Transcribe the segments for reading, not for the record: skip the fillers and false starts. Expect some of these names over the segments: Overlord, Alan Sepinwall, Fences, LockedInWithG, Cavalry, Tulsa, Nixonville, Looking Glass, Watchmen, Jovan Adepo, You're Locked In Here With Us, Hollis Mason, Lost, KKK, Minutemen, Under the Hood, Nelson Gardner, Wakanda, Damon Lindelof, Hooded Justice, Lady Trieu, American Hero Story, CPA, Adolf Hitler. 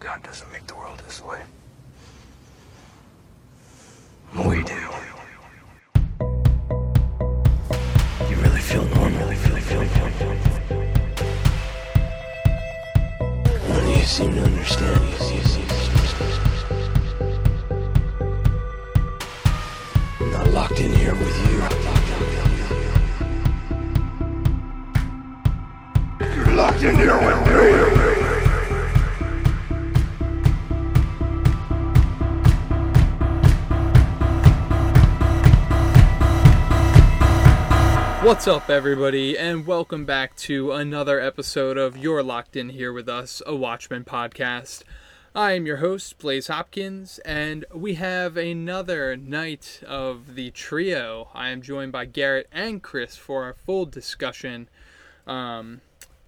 God doesn't make the world this way. We do. You really feel normal. None of you seem to understand. I'm not locked in here with you. You're locked in here with me. What's up, everybody, and welcome back to another episode of You're Locked In Here With Us, a Watchmen podcast. I am your host, Blaise Hopkins, and we have another night of the trio. I am joined by Garrett and Chris for our full discussion,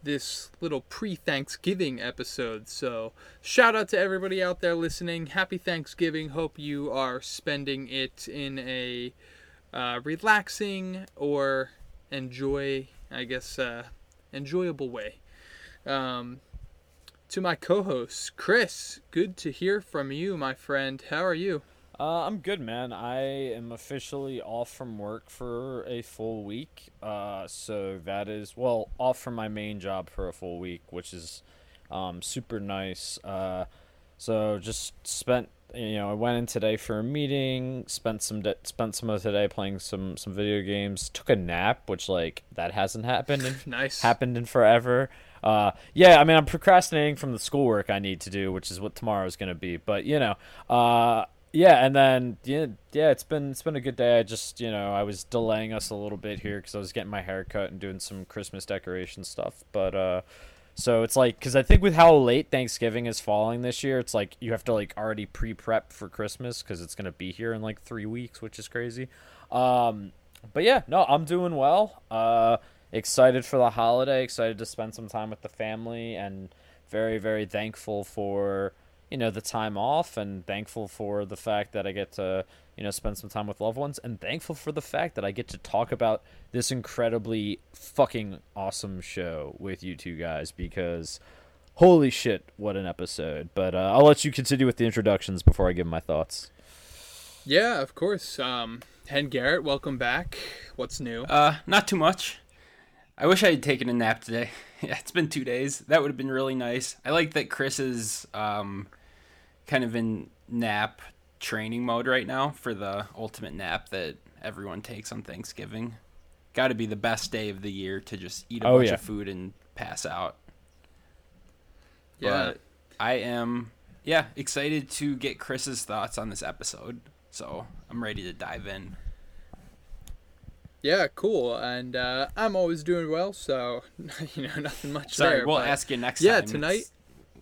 this little pre-Thanksgiving episode. So, shout out to everybody out there listening. Happy Thanksgiving. Hope you are spending it in a relaxing or enjoyable way. To my co-host, Chris, good to hear from you, my friend. How are you? I'm good, man. I am officially off from work for a full week. So that is, well, off from my main job for a full week, which is super nice. So just spent, I went in today for a meeting, spent some of today playing some video games, took a nap, which that hasn't happened in, nice. Happened in forever. I'm procrastinating from the schoolwork I need to do, which is what tomorrow is going to be. But it's been a good day. I just, I was delaying us a little bit here because I was getting my hair cut and doing some Christmas decoration stuff. But so it's because I think with how late Thanksgiving is falling this year, it's you have to already prep for Christmas because it's going to be here in 3 weeks, which is crazy. I'm doing well. Excited for the holiday, excited to spend some time with the family, and very, very thankful for, the time off, and thankful for the fact that I get to, spend some time with loved ones, and thankful for the fact that I get to talk about this incredibly fucking awesome show with you two guys, because holy shit, what an episode. But I'll let you continue with the introductions before I give my thoughts. Yeah, of course. And Garrett, welcome back. What's new? Not too much. I wish I had taken a nap today. Yeah, it's been 2 days. That would have been really nice. I like that Chris is kind of in nap training mode right now for the ultimate nap that everyone takes on Thanksgiving. Got to be the best day of the year to just eat a bunch of food and pass out. Yeah. But I am excited to get Chris's thoughts on this episode, so I'm ready to dive in. Yeah, cool. And I'm always doing well, so nothing much. Sorry, there, we'll ask you next time. Yeah, tonight.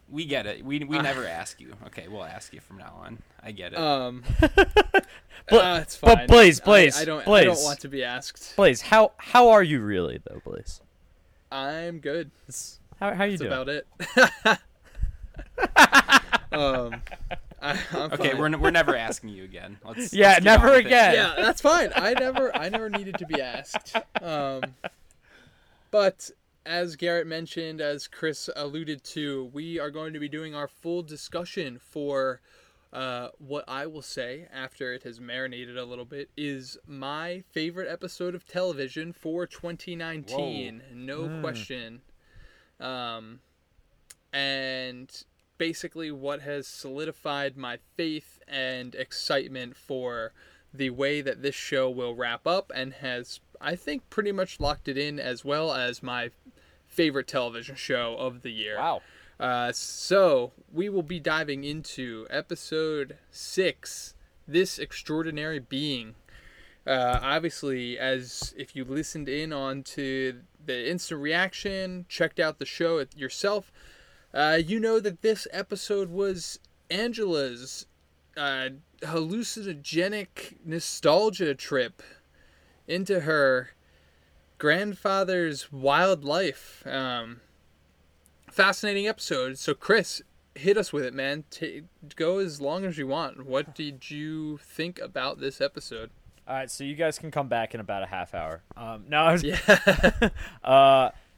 We get it. We never ask you. Okay, we'll ask you from now on. I get it. It's fine. But Blaise, I don't want to be asked. Blaise, how are you really though, Blaise? I'm good. How are you doing? That's about it. Okay, we're never asking you again. Let's never again. Yeah, that's fine. I never needed to be asked. But as Garrett mentioned, as Chris alluded to, we are going to be doing our full discussion for what I will say after it has marinated a little bit is my favorite episode of television for 2019. Whoa. No question. And basically what has solidified my faith and excitement for the way that this show will wrap up, and has, I think, pretty much locked it in as well as my favorite television show of the year. Wow. So we will be diving into episode 6, This Extraordinary Being. Obviously, as if you listened in on to the instant reaction, checked out the show yourself, that this episode was Angela's hallucinogenic nostalgia trip into her grandfather's wild life. Fascinating episode. So, Chris, hit us with it, man. Go as long as you want. What did you think about this episode? All right, so you guys can come back in about a half hour.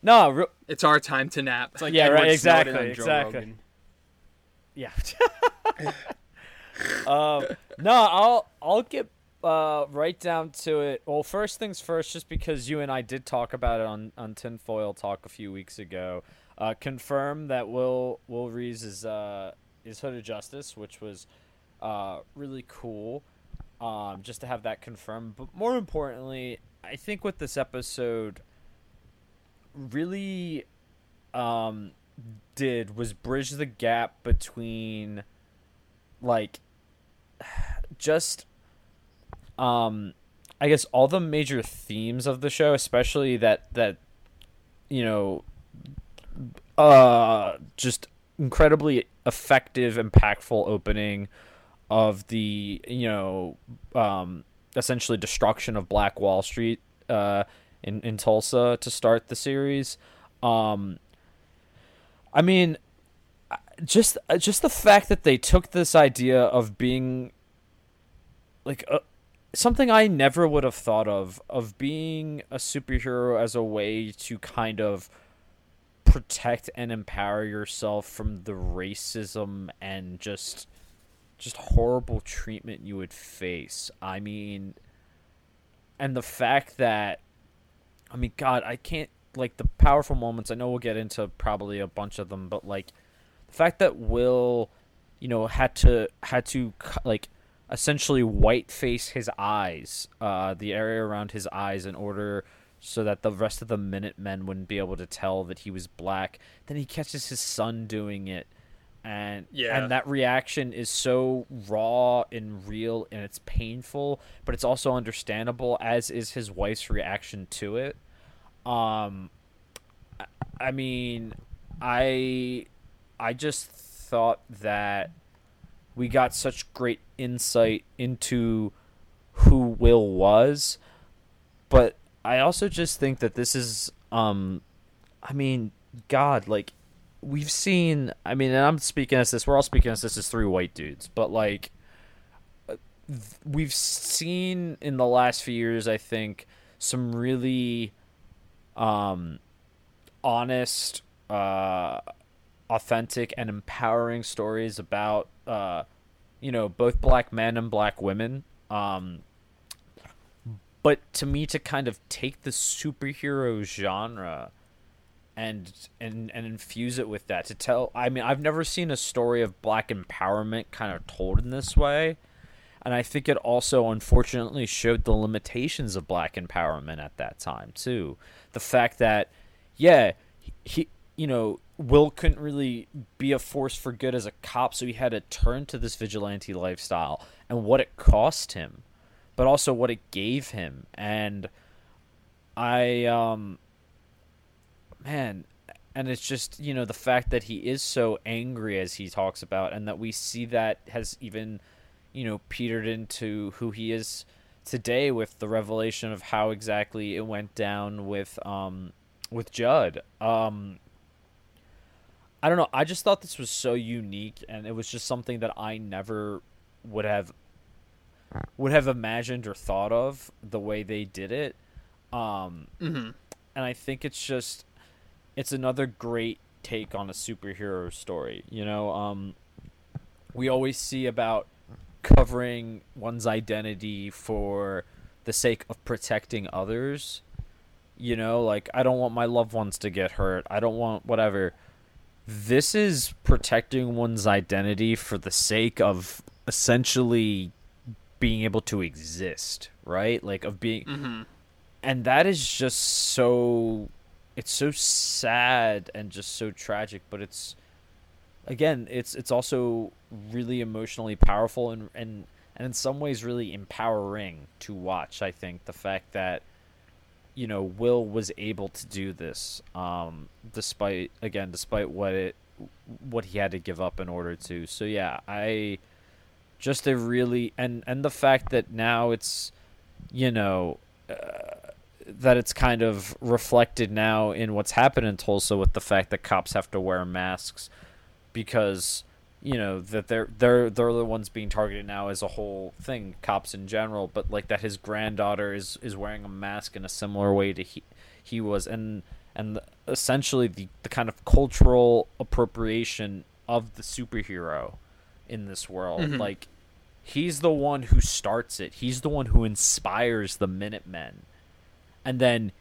No, it's our time to nap. It's like Edward Snowden on Joe Rogan. Yeah. No, I'll get right down to it. Well, first things first, just because you and I did talk about it on Tinfoil Talk a few weeks ago, confirm that Will Reeves is Hooded Justice, which was really cool, just to have that confirmed. But more importantly, I think with this episode really did was bridge the gap between like just I guess all the major themes of the show, especially that you know just incredibly effective, impactful opening of the essentially destruction of Black Wall Street in Tulsa to start the series. I mean, just the fact that they took this idea of being like something I never would have thought of being a superhero as a way to kind of protect and empower yourself from the racism and just horrible treatment you would face. I mean, and the fact that, I mean, God, I can't, like, the powerful moments, I know we'll get into probably a bunch of them, but, like, the fact that Will, you know, had to like, essentially whiteface his eyes, the area around his eyes, in order so that the rest of the Minutemen wouldn't be able to tell that he was black. Then he catches his son doing it. And yeah. And that reaction is so raw and real, and it's painful, but it's also understandable, as is his wife's reaction to it. I mean, I just thought that we got such great insight into who Will was, but I also just think that this is, I mean, God, like, we've seen, I mean, and I'm speaking as this, we're all speaking as this as three white dudes, but like we've seen in the last few years, I think, some really honest, authentic and empowering stories about, both black men and black women. But to me, to kind of take the superhero genre and infuse it with that, to tell, I mean, I've never seen a story of black empowerment kind of told in this way, and I think it also unfortunately showed the limitations of black empowerment at that time too. The fact that he Will couldn't really be a force for good as a cop, so he had to turn to this vigilante lifestyle, and what it cost him, but also what it gave him. And I man, and it's just, the fact that he is so angry, as he talks about, and that we see that has even, petered into who he is today with the revelation of how exactly it went down with Judd. I don't know. I just thought this was so unique, and it was just something that I never would have imagined or thought of the way they did it. Mm-hmm. And I think it's just, it's another great take on a superhero story. We always see about covering one's identity for the sake of protecting others. Like, I don't want my loved ones to get hurt. I don't want whatever. This is protecting one's identity for the sake of essentially being able to exist, right? Like, of being... Mm-hmm. And that is just so... It's so sad and just so tragic, but it's also really emotionally powerful and in some ways really empowering to watch. I think the fact that, Will was able to do this, despite what he had to give up in order to. So yeah, I just a really, and the fact that now it's, that it's kind of reflected now in what's happened in Tulsa, with the fact that cops have to wear masks because, that they're the ones being targeted now as a whole thing, cops in general, but like that his granddaughter is wearing a mask in a similar way to he was, and essentially the kind of cultural appropriation of the superhero in this world. Mm-hmm. Like, he's the one who starts it. He's the one who inspires the Minutemen. And then,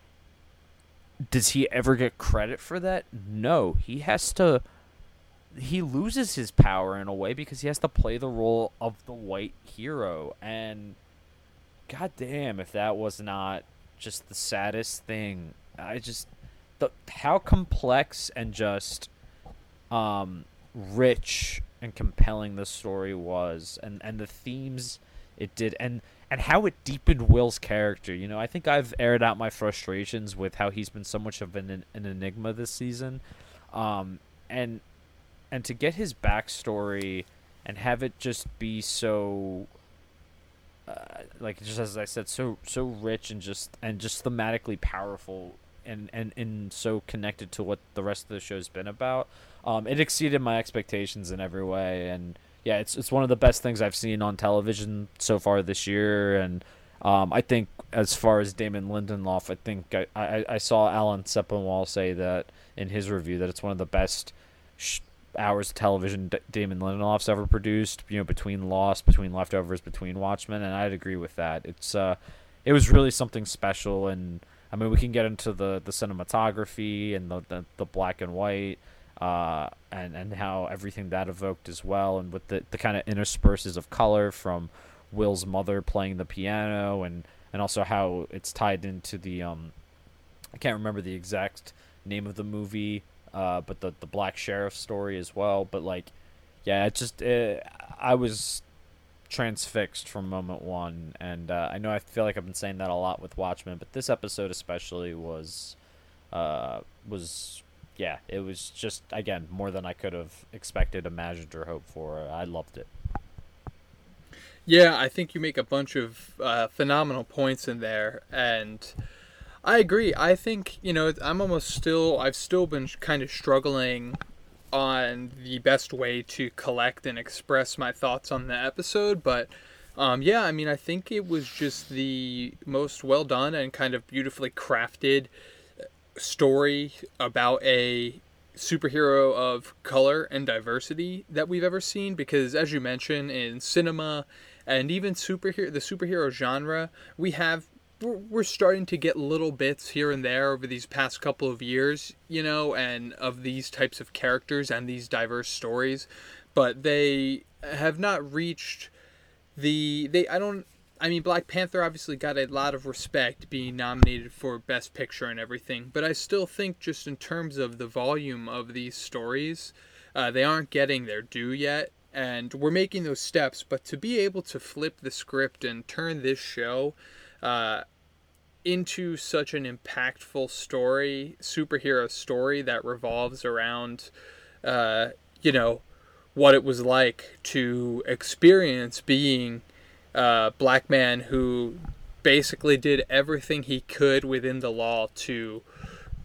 does he ever get credit for that? No. He has to... He loses his power in a way because he has to play the role of the white hero. And goddamn, if that was not just the saddest thing. I just... how complex and just rich and compelling the story was, and the themes it did, and how it deepened Will's character. You know, I think I've aired out my frustrations with how he's been so much of an enigma this season. And to get his backstory and have it just be so, like, just as I said, so rich and just thematically powerful and so connected to what the rest of the show's been about. It exceeded my expectations in every way. And yeah, it's one of the best things I've seen on television so far this year. And I think as far as Damon Lindelof, I think I saw Alan Sepinwall say that in his review that it's one of the best hours of television Damon Lindelof's ever produced, you know, between Lost, between Leftovers, between Watchmen, and I'd agree with that. It was really something special, and I mean, we can get into the cinematography and the black and white, and how everything that evoked as well, and with the kind of intersperses of color from Will's mother playing the piano, and also how it's tied into the I can't remember the exact name of the movie, but the black sheriff story as well. But like, yeah, it just I was transfixed from moment one, and I know I feel like I've been saying that a lot with Watchmen, but this episode especially was yeah, it was just, again, more than I could have expected, imagined, or hoped for. I loved it. Yeah, I think you make a bunch of phenomenal points in there, and I agree. I think, you know, I've still been kind of struggling on the best way to collect and express my thoughts on the episode, but yeah, I mean, I think it was just the most well done and kind of beautifully crafted story about a superhero of color and diversity that we've ever seen, because as you mentioned, in cinema and even the superhero genre, we're starting to get little bits here and there over these past couple of years, you know, and of these types of characters and these diverse stories, but they have not reached Black Panther obviously got a lot of respect being nominated for Best Picture and everything, but I still think just in terms of the volume of these stories, they aren't getting their due yet, and we're making those steps, but to be able to flip the script and turn this show into such an impactful story, superhero story that revolves around, you know, what it was like to experience being a black man who basically did everything he could within the law to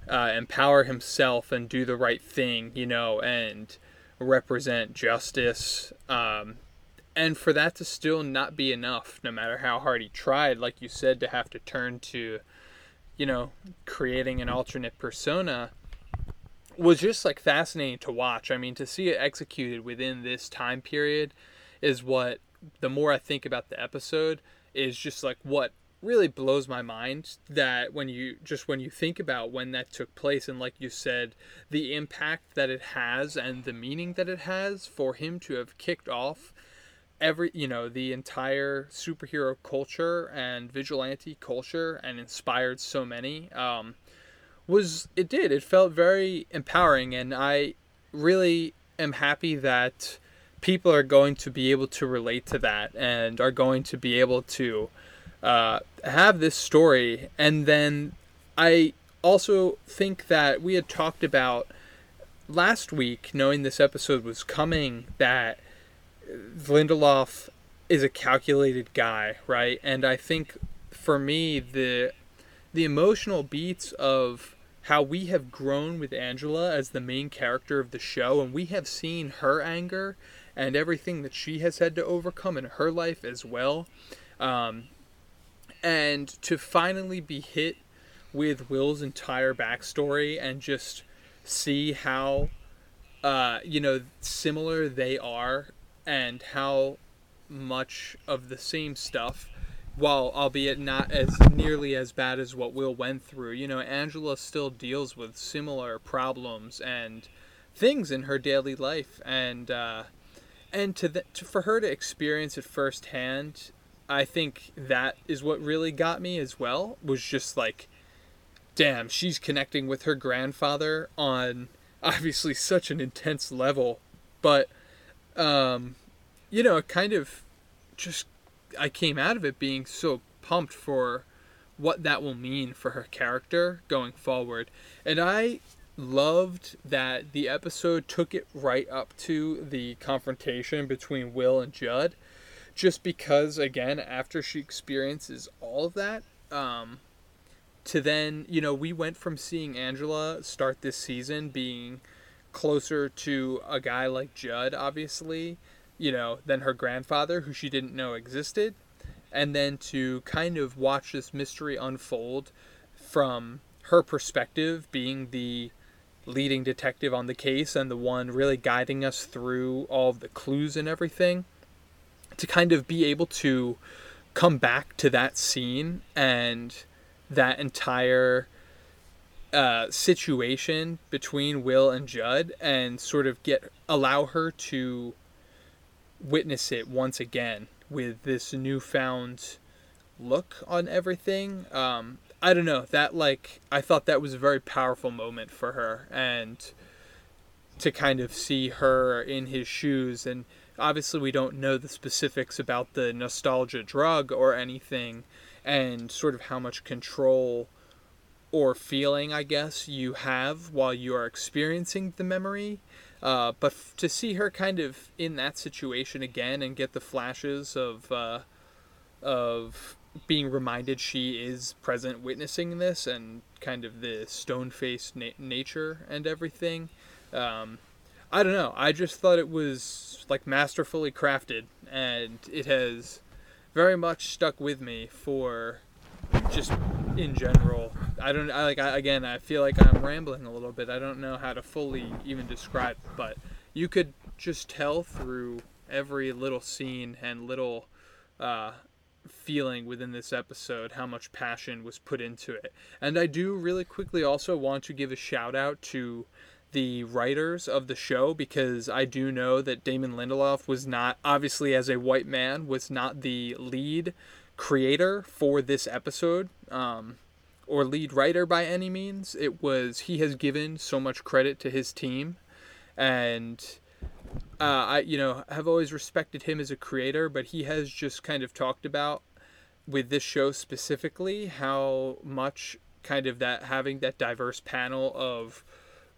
empower himself and do the right thing, you know, and represent justice, and for that to still not be enough, no matter how hard he tried, like you said, to have to turn to, you know, creating an alternate persona was just, like, fascinating to watch. I mean, to see it executed within this time period is what, the more I think about the episode, is just, like, what really blows my mind, that when you think about when that took place, and like you said, the impact that it has and the meaning that it has for him to have kicked off the entire superhero culture and vigilante culture and inspired so many, it felt very empowering, and I really am happy that people are going to be able to relate to that and are going to be able to have this story. And then I also think that we had talked about last week, knowing this episode was coming, that Lindelof is a calculated guy, right? And I think for me, the emotional beats of how we have grown with Angela as the main character of the show, and we have seen her anger and everything that she has had to overcome in her life as well, and to finally be hit with Will's entire backstory and just see how you know, similar they are and how much of the same stuff, while albeit not as nearly as bad as what Will went through, you know, Angela still deals with similar problems and things in her daily life. And for her to experience it firsthand, I think that is what really got me as well, was just like, damn, she's connecting with her grandfather on obviously such an intense level. But, you know, it kind of just, I came out of it being so pumped for what that will mean for her character going forward. And I loved that the episode took it right up to the confrontation between Will and Judd, just because, again, after she experiences all of that, to then, you know, we went from seeing Angela start this season being closer to a guy like Judd, obviously, you know, than her grandfather, who she didn't know existed, and then to kind of watch this mystery unfold from her perspective, being the leading detective on the case and the one really guiding us through all of the clues and everything, to kind of be able to come back to that scene and that entire situation between Will and Judd and sort of allow her to witness it once again with this newfound look on everything. I don't know, that, like, I thought that was a very powerful moment for her, and to kind of see her in his shoes. And obviously we don't know the specifics about the nostalgia drug or anything, and sort of how much control or feeling, I guess, you have while you are experiencing the memory. But to see her kind of in that situation again and get the flashes of being reminded she is present witnessing this, and kind of the stone-faced nature and everything. I don't know. I just thought it was, like, masterfully crafted, and it has very much stuck with me for just in general. I feel like I'm rambling a little bit. I don't know how to fully even describe, but you could just tell through every little scene and little feeling within this episode how much passion was put into it. And I do really quickly also want to give a shout out to the writers of the show, because I do know that Damon Lindelof was not, obviously as a white man, was not the lead creator for this episode, or lead writer by any means. It was, he has given so much credit to his team, and I have always respected him as a creator, but he has just kind of talked about with this show specifically how much kind of that having that diverse panel of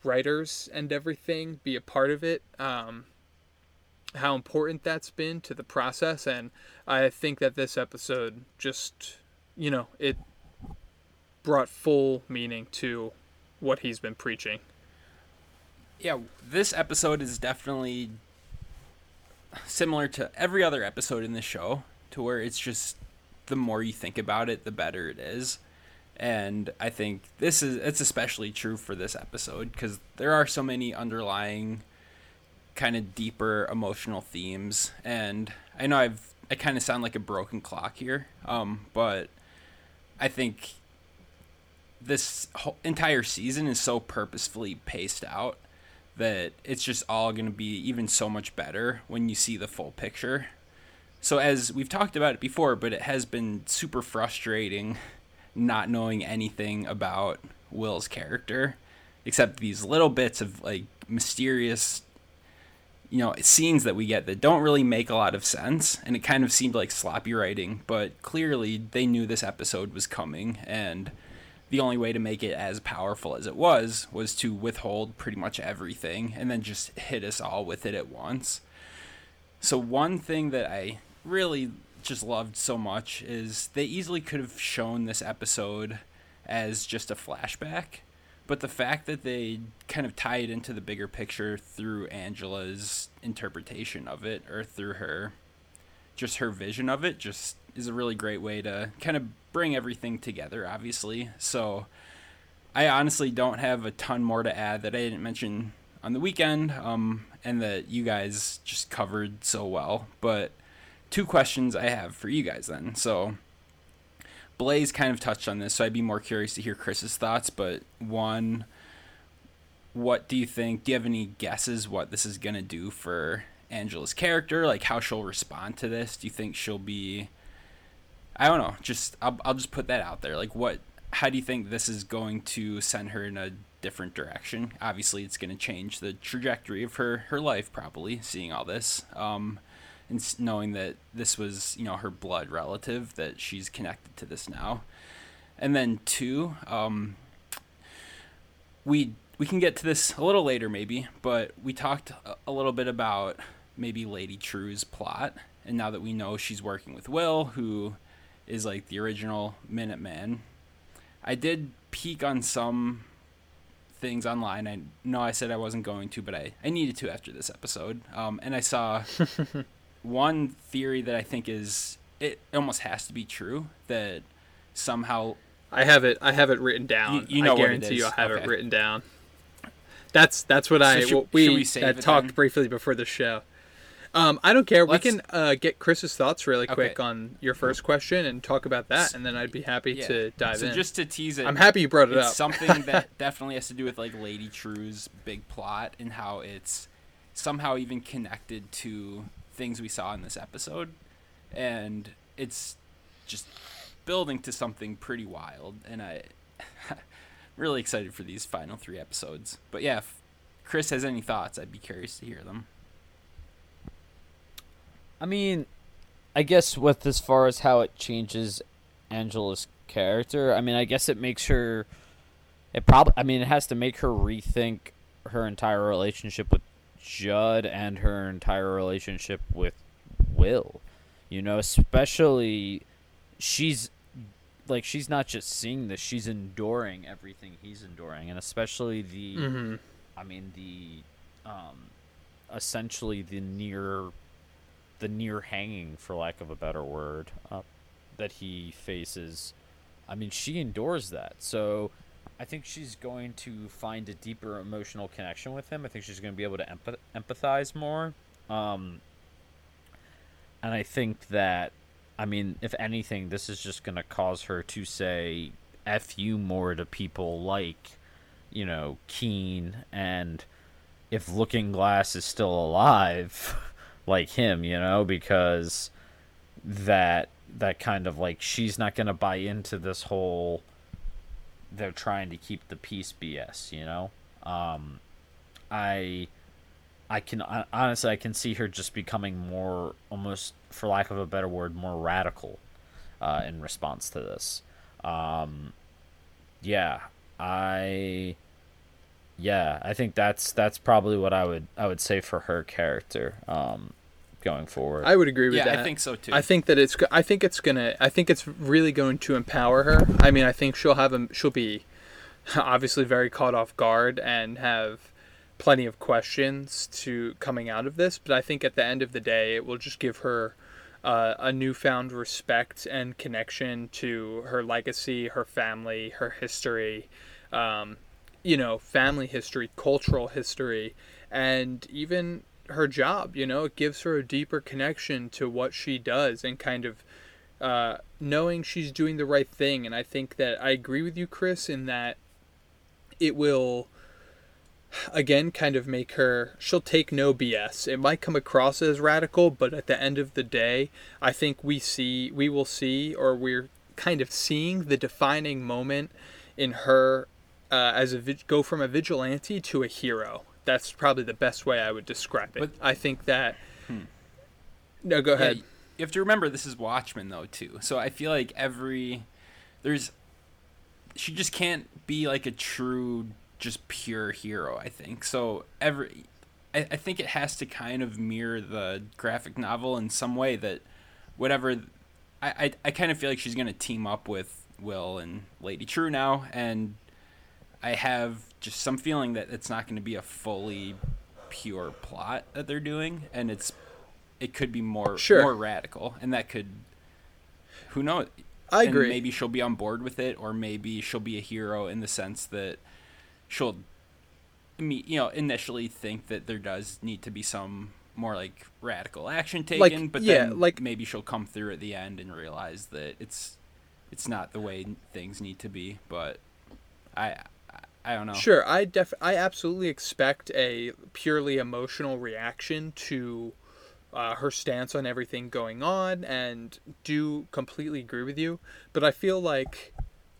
writers and everything be a part of it, how important that's been to the process. And I think that this episode just, you know, it brought full meaning to what he's been preaching. Yeah, this episode is definitely similar to every other episode in this show, to where it's just the more you think about it, the better it is. And I think it's especially true for this episode, because there are so many underlying kind of deeper emotional themes. And I know I kind of sound like a broken clock here, but I think this whole entire season is so purposefully paced out that it's just all going to be even so much better when you see the full picture. So as we've talked about it before, but it has been super frustrating not knowing anything about Will's character, except these little bits of, like, mysterious, you know, scenes that we get that don't really make a lot of sense. And it kind of seemed like sloppy writing, but clearly they knew this episode was coming, and the only way to make it as powerful as it was to withhold pretty much everything and then just hit us all with it at once. So one thing that I really just loved so much is they easily could have shown this episode as just a flashback, but the fact that they kind of tie it into the bigger picture through Angela's interpretation of it, or through her vision of it, just is a really great way to kind of bring everything together, obviously. So I honestly don't have a ton more to add that I didn't mention on the weekend, and that you guys just covered so well. But two questions I have for you guys then. So Blaise kind of touched on this, so I'd be more curious to hear Chris's thoughts. But one, what do you think? Do you have any guesses what this is going to do for Angela's character? Like how she'll respond to this? Do you think she'll be... I don't know. Just I'll just put that out there. Like what... How do you think this is going to send her in a different direction? Obviously, it's going to change the trajectory of her life, probably, seeing all this. And knowing that this was, you know, her blood relative, that she's connected to this now. And then two, we can get to this a little later maybe, but we talked a little bit about maybe Lady Trieu's plot. And now that we know she's working with Will, who is like the original Minuteman, I did peek on some things online. I know I said I wasn't going to, but I needed to after this episode. And I saw one theory that I think is, it almost has to be true, that somehow... I have it written down. You know, I guarantee you I have it written down. That's what we talked briefly before the show. I don't care. We can get Chris's thoughts really quick on your first question and talk about that, and then I'd be happy to dive in. So just to tease it, I'm happy you brought it up. It's something that definitely has to do with like Lady Trieu's big plot and how it's somehow even connected to things we saw in this episode, and it's just building to something pretty wild. And I'm really excited for these final three episodes. But yeah, if Chris has any thoughts, I'd be curious to hear them. I mean, I guess with as far as how it changes Angela's character, I mean, I guess it makes her, it has to make her rethink her entire relationship with Judd and her entire relationship with Will. You know, especially she's not just seeing this, she's enduring everything he's enduring, and especially the, essentially the near hanging, for lack of a better word, that he faces. I mean, she endures that. So I think she's going to find a deeper emotional connection with him. I think she's going to be able to empathize more. And I think that, I mean, if anything, this is just going to cause her to say F you more to people like, you know, Keen. And if Looking Glass is still alive... like him, you know, because that kind of like, she's not going to buy into this whole they're trying to keep the peace BS, you know. I can see her just becoming more, almost for lack of a better word, more radical in response to this. Yeah, I think that's probably what I would say for her character going forward. I would agree with that. Yeah, I think so too. I think it's really going to empower her. I mean, I think she'll be obviously very caught off guard and have plenty of questions to coming out of this, but I think at the end of the day it will just give her a newfound respect and connection to her legacy, her family, her history, you know, family history, cultural history, and even her job. You know, it gives her a deeper connection to what she does and kind of knowing she's doing the right thing. And I think that I agree with you, Chris, in that it will, again, kind of make her, she'll take no BS. It might come across as radical, but at the end of the day, I think we're kind of seeing the defining moment in her go from a vigilante to a hero. That's probably the best way I would describe it. But, I think that... No, go ahead. You have to remember this is Watchmen, though, too. So I feel like she just can't be like a true, just pure hero, I think. So I think it has to kind of mirror the graphic novel in some way, that whatever... I kind of feel like she's going to team up with Will and Lady Trieu now, and... I have just some feeling that it's not going to be a fully pure plot that they're doing, and it could be more radical, and that could, who knows? I agree. Maybe she'll be on board with it, or maybe she'll be a hero in the sense that she'll initially think that there does need to be some more like radical action taken, like, but then maybe she'll come through at the end and realize that it's not the way things need to be. But I don't know. Sure, I absolutely expect a purely emotional reaction to her stance on everything going on, and do completely agree with you. But I feel like,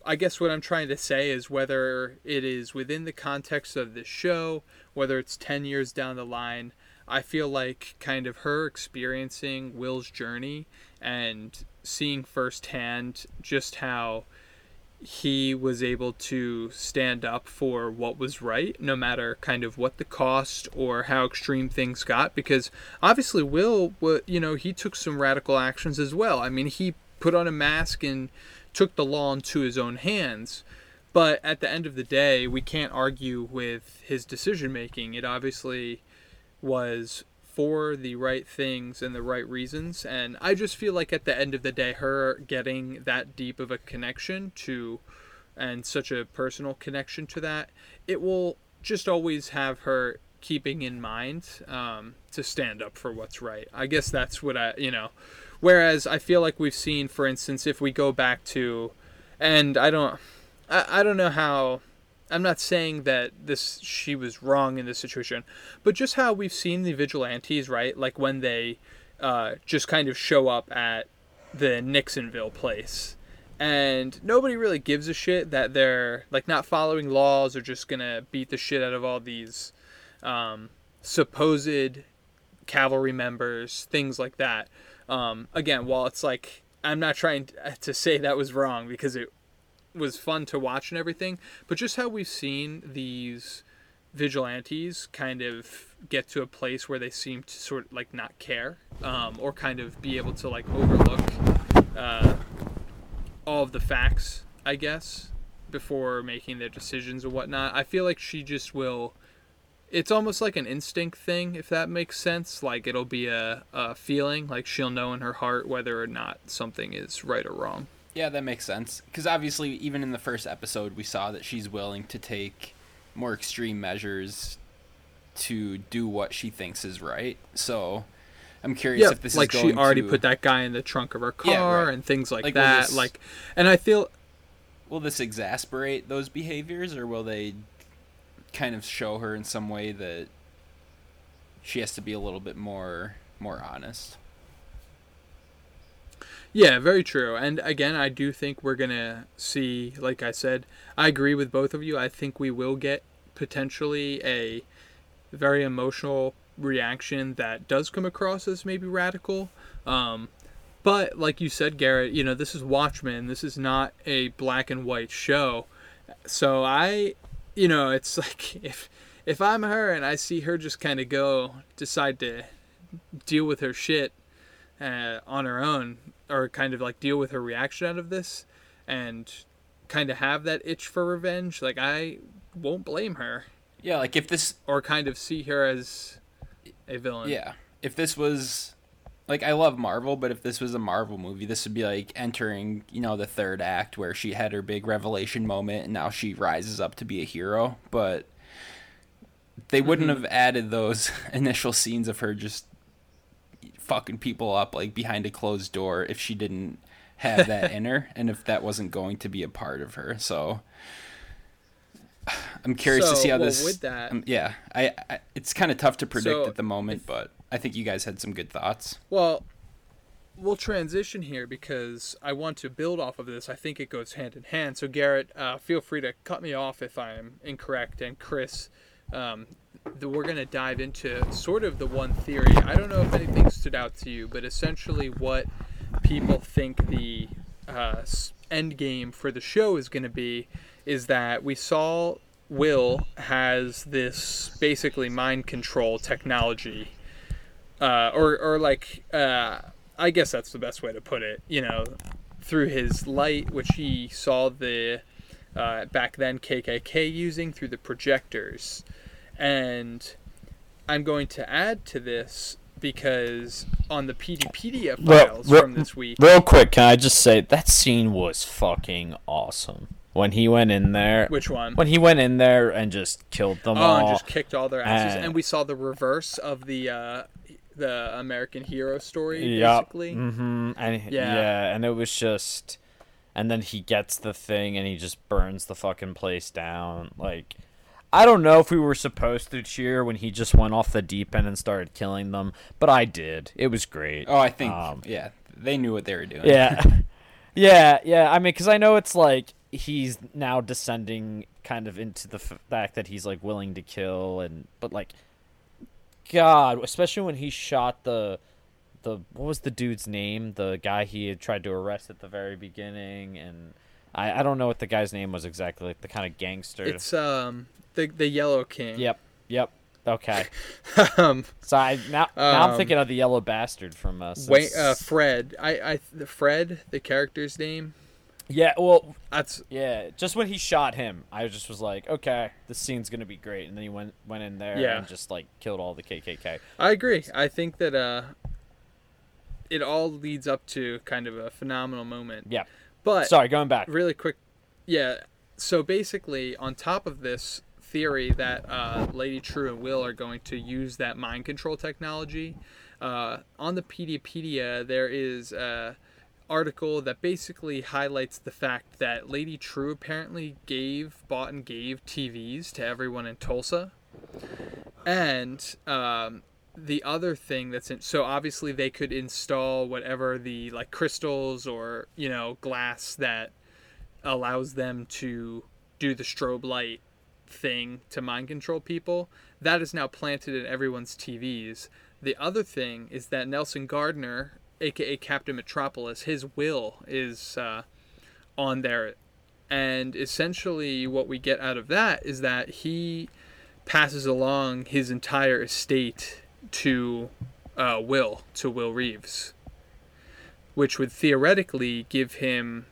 I guess what I'm trying to say is whether it is within the context of this show, whether it's 10 years down the line, I feel like kind of her experiencing Will's journey and seeing firsthand just how he was able to stand up for what was right, no matter kind of what the cost or how extreme things got. Because obviously Will, he took some radical actions as well. I mean, he put on a mask and took the law into his own hands. But at the end of the day, we can't argue with his decision making. It obviously was for the right things and the right reasons. And I just feel like at the end of the day, her getting that deep of a connection to, and such a personal connection to that, it will just always have her keeping in mind to stand up for what's right. I guess that's what I. Whereas I feel like we've seen, for instance, if we go back to, and I don't know how, I'm not saying that she was wrong in this situation, but just how we've seen the vigilantes, right? Like when they just kind of show up at the Nixonville place, and nobody really gives a shit that they're like not following laws or just gonna beat the shit out of all these supposed cavalry members, things like that. Again, while it's like, I'm not trying to say that was wrong, because it was fun to watch and everything, but just how we've seen these vigilantes kind of get to a place where they seem to sort of like not care, or kind of be able to like overlook all of the facts, I guess, before making their decisions or whatnot. I feel like she just will. It's almost like an instinct thing, if that makes sense. Like it'll be a feeling, like she'll know in her heart whether or not something is right or wrong. Yeah, that makes sense. Because obviously, even in the first episode, we saw that she's willing to take more extreme measures to do what she thinks is right. So I'm curious if this is going to... like, she already put that guy in the trunk of her car and things like that. And I feel... will this exasperate those behaviors, or will they kind of show her in some way that she has to be a little bit more honest? Yeah, very true. And again, I do think we're going to see, like I said, I agree with both of you. I think we will get potentially a very emotional reaction that does come across as maybe radical. But like you said, Garrett, this is Watchmen. This is not a black and white show. So it's like if I'm her and I see her just kind of decide to deal with her shit on her own, or kind of like deal with her reaction out of this and kind of have that itch for revenge, like I won't blame her. Yeah, like if this... or kind of see her as a villain. Yeah. If this was... like, I love Marvel, but if this was a Marvel movie, this would be like entering, the third act where she had her big revelation moment and now she rises up to be a hero. But they wouldn't have added those initial scenes of her just fucking people up like behind a closed door if she didn't have that in her, and if that wasn't going to be a part of her. So I'm curious to see how this... with that, I it's kind of tough to predict at the moment, but... I think you guys had some good thoughts. Well, we'll transition here because I want to build off of this. I think it goes hand in hand. So, Garrett, feel free to cut me off if I'm incorrect. And, Chris, we're going to dive into sort of the one theory. I don't know if anything stood out to you, but essentially what people think the end game for the show is going to be is that we saw Will has this basically mind control technology. I guess that's the best way to put it, through his light, which he saw the, back then KKK using through the projectors. And I'm going to add to this because on the PDPedia files from this week... Real quick, can I just say that scene was fucking awesome. when he went in there. Which one? When he went in there and just killed them all. And just kicked all their asses. And we saw the reverse of the American Hero Story, basically. Mm-hmm. And, yeah, and it was just... And then he gets the thing and he just burns the fucking place down. Like, I don't know if we were supposed to cheer when he just went off the deep end and started killing them, but I did. It was great. Oh, I think, yeah, they knew what they were doing. Yeah. Yeah. I mean, because I know it's like he's now descending kind of into the fact that he's like willing to kill, but like, God, especially when he shot the what was the dude's name? The guy he had tried to arrest at the very beginning, and I don't know what the guy's name was exactly. Like the kind of gangster. It's the Yellow King. Yep. Okay. So now I'm thinking of the Yellow Bastard from us. Wait, Fred. Fred, the character's name. Yeah. Well, that's just when he shot him, I just was like, okay, this scene's gonna be great, and then he went in there and just like killed all the KKK. I agree. I think that it all leads up to kind of a phenomenal moment. Yeah. But sorry, going back really quick. Yeah. So basically, on top of this theory that Lady Trieu and Will are going to use that mind control technology, on the PDPedia there is a article that basically highlights the fact that Lady Trieu apparently bought and gave TVs to everyone in Tulsa, and the other thing that's so obviously they could install whatever the like crystals or glass that allows them to do the strobe light thing to mind control people. That is now planted in everyone's TVs. The other thing is that Nelson Gardner, aka Captain Metropolis, his will is on there, and essentially what we get out of that is that he passes along his entire estate to Will Reeves, which would theoretically give him,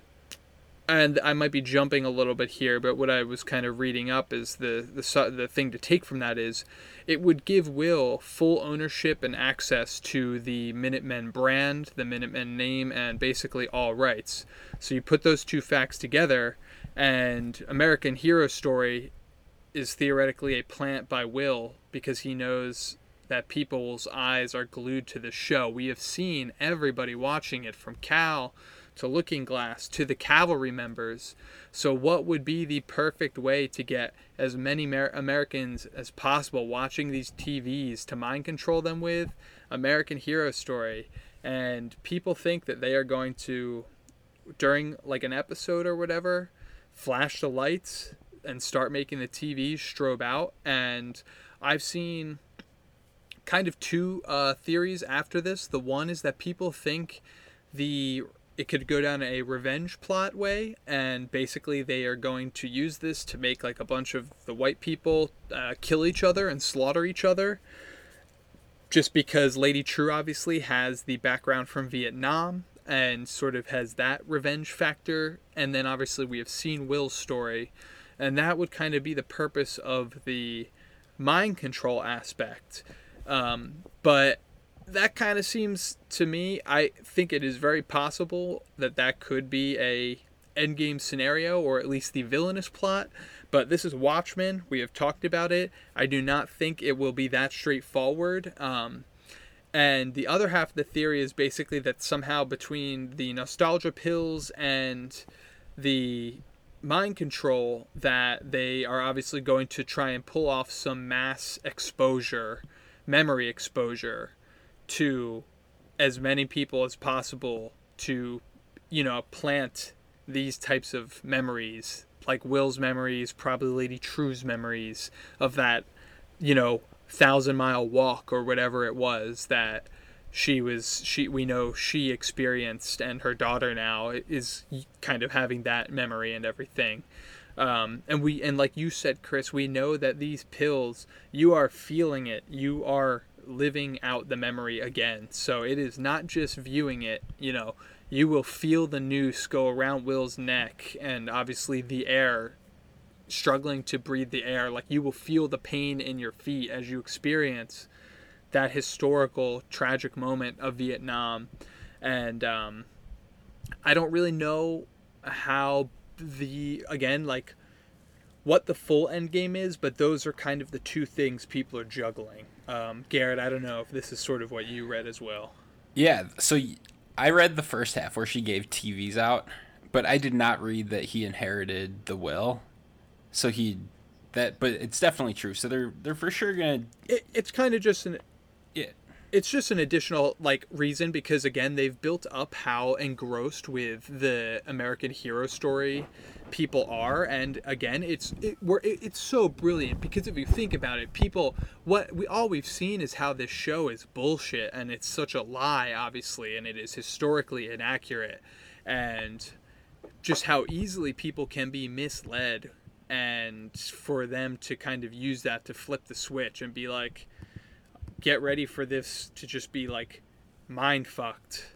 and I might be jumping a little bit here, but what I was kind of reading up is the thing to take from that is it would give Will full ownership and access to the Minutemen brand, the Minutemen name, and basically all rights. So you put those two facts together, and American Hero Story is theoretically a plant by Will because he knows that people's eyes are glued to the show. We have seen everybody watching it, from Cal to Looking Glass to the Cavalry members. So what would be the perfect way to get as many Americans as possible watching these TVs to mind control them with? American Hero Story. And people think that they are going to, during like an episode or whatever, flash the lights and start making the TVs strobe out. And I've seen kind of two theories after this. The one is that people think it could go down a revenge plot way, and basically they are going to use this to make like a bunch of the white people kill each other and slaughter each other, just because Lady Trieu obviously has the background from Vietnam and sort of has that revenge factor. And then obviously we have seen Will's story, and that would kind of be the purpose of the mind control aspect. But that kind of seems to me, I think it is very possible that could be a endgame scenario, or at least the villainous plot. But this is Watchmen. We have talked about it. I do not think it will be that straightforward. And the other half of the theory is basically that somehow between the nostalgia pills and the mind control, that they are obviously going to try and pull off some mass exposure, memory exposure, to as many people as possible to, plant these types of memories, like Will's memories, probably Lady Trieu's memories of that, 1,000-mile walk or whatever it was that she experienced, and her daughter now is kind of having that memory and everything. And like you said, Chris, we know that these pills, you are feeling it. You are living out the memory again. So it is not just viewing it, you will feel the noose go around Will's neck, and obviously the air, struggling to breathe the air. Like, you will feel the pain in your feet as you experience that historical tragic moment of Vietnam. And I don't really know how the, again, like, what the full end game is, but those are kind of the two things people are juggling. Garrett, I don't know if this is sort of what you read as well. Yeah, so I read the first half where she gave TVs out, but I did not read that he inherited the will. So he, that, but it's definitely true. So they're for sure gonna. It's kind of just an. Yeah. It's just an additional, like, reason because, again, they've built up how engrossed with the American Hero Story people are. And, again, it's so brilliant because if you think about it, people, all we've seen is how this show is bullshit and it's such a lie, obviously, and it is historically inaccurate. And just how easily people can be misled and for them to kind of use that to flip the switch and be like, get ready for this to just be like mind fucked.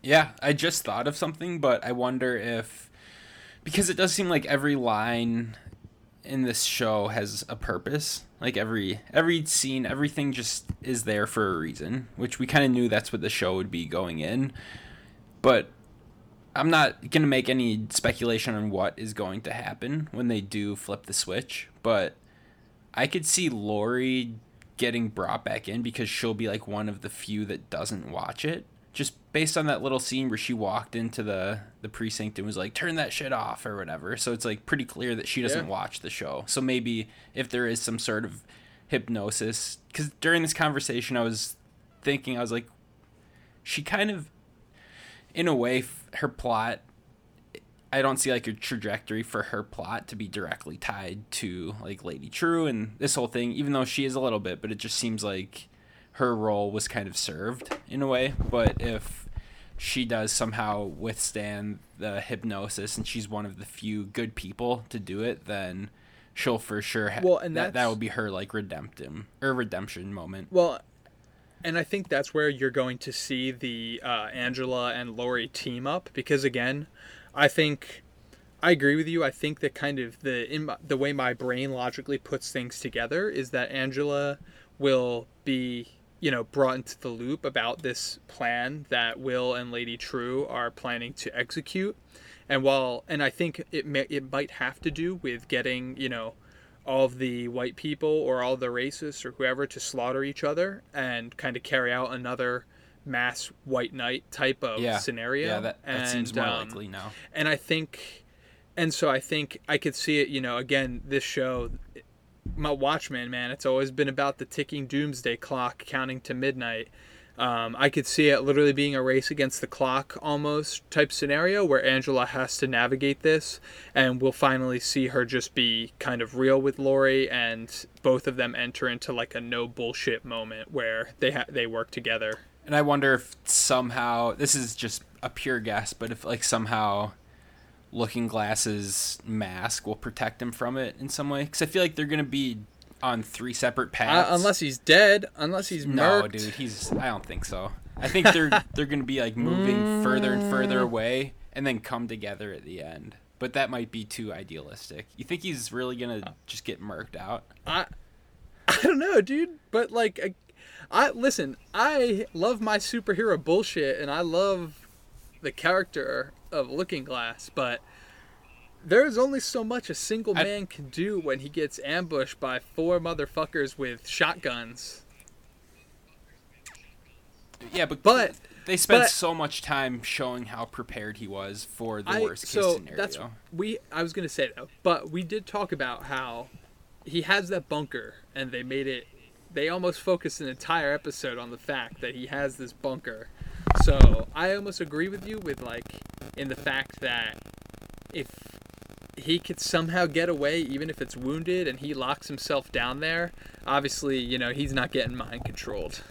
Yeah, I just thought of something, but I wonder if, because it does seem like every line in this show has a purpose, like every scene, everything just is there for a reason, which we kind of knew that's what the show would be going in, but I'm not gonna make any speculation on what is going to happen when they do flip the switch. But I could see Lori getting brought back in because she'll be like one of the few that doesn't watch it, just based on that little scene where she walked into the precinct and was like, turn that shit off or whatever. So it's like pretty clear that she doesn't watch the show. So maybe if there is some sort of hypnosis, because during this conversation I was like she kind of, in a way, her plot, I don't see like a trajectory for her plot to be directly tied to like Lady Trieu and this whole thing, even though she is a little bit, but it just seems like her role was kind of served in a way. But if she does somehow withstand the hypnosis and she's one of the few good people to do it, then she'll for sure have, well, and that would be her like redemption moment. Well, and I think that's where you're going to see the Angela and Lori team up, because again, I think I agree with you. I think that kind of the way my brain logically puts things together is that Angela will be, you know, brought into the loop about this plan that Will and Lady Trieu are planning to execute. And I think it might have to do with getting, you know, all of the white people or all the racists or whoever to slaughter each other and kind of carry out another mass white knight type of scenario. Yeah, that seems more likely now. And I think I could see it, you know, again, this show, my Watchmen, man, it's always been about the ticking doomsday clock counting to midnight. I could see it literally being a race against the clock almost type scenario where Angela has to navigate this, and we'll finally see her just be kind of real with Lori and both of them enter into like a no bullshit moment where they work together. And I wonder if somehow, this is just a pure guess, but if like somehow Looking Glass's mask will protect him from it in some way. Because I feel like they're going to be on three separate paths. Unless he's dead. Unless he's murked. No, dude, I don't think so. I think they're going to be like moving further and further away and then come together at the end. But that might be too idealistic. You think he's really going to just get murked out? I don't know, dude. But like... I love my superhero bullshit, and I love the character of Looking Glass, but there's only so much a single man can do when he gets ambushed by four motherfuckers with shotguns. Yeah, but they spent so much time showing how prepared he was for the worst case scenario. I was going to say that, but we did talk about how he has that bunker, and they made it. They almost focused an entire episode on the fact that he has this bunker. So I almost agree with you with like in the fact that if he could somehow get away, even if it's wounded, and he locks himself down there, obviously, you know, he's not getting mind controlled.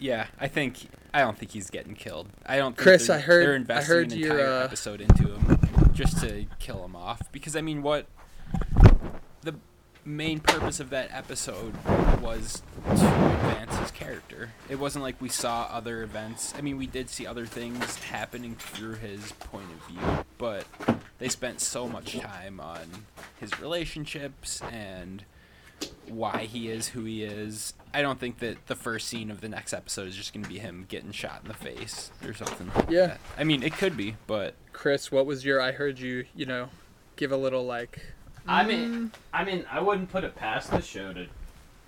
Yeah, I don't think he's getting killed. I don't think Chris, they're investing an entire episode into him just to kill him off. Because I mean, what the main purpose of that episode was to advance his character. It wasn't like we saw other events. I mean, we did see other things happening through his point of view, but they spent so much time on his relationships and why he is who he is. I don't think that the first scene of the next episode is just going to be him getting shot in the face or something like yeah. that. I mean, it could be, but... Chris, what was your... I heard you, you know, give a little, like... I mean, I wouldn't put it past the show to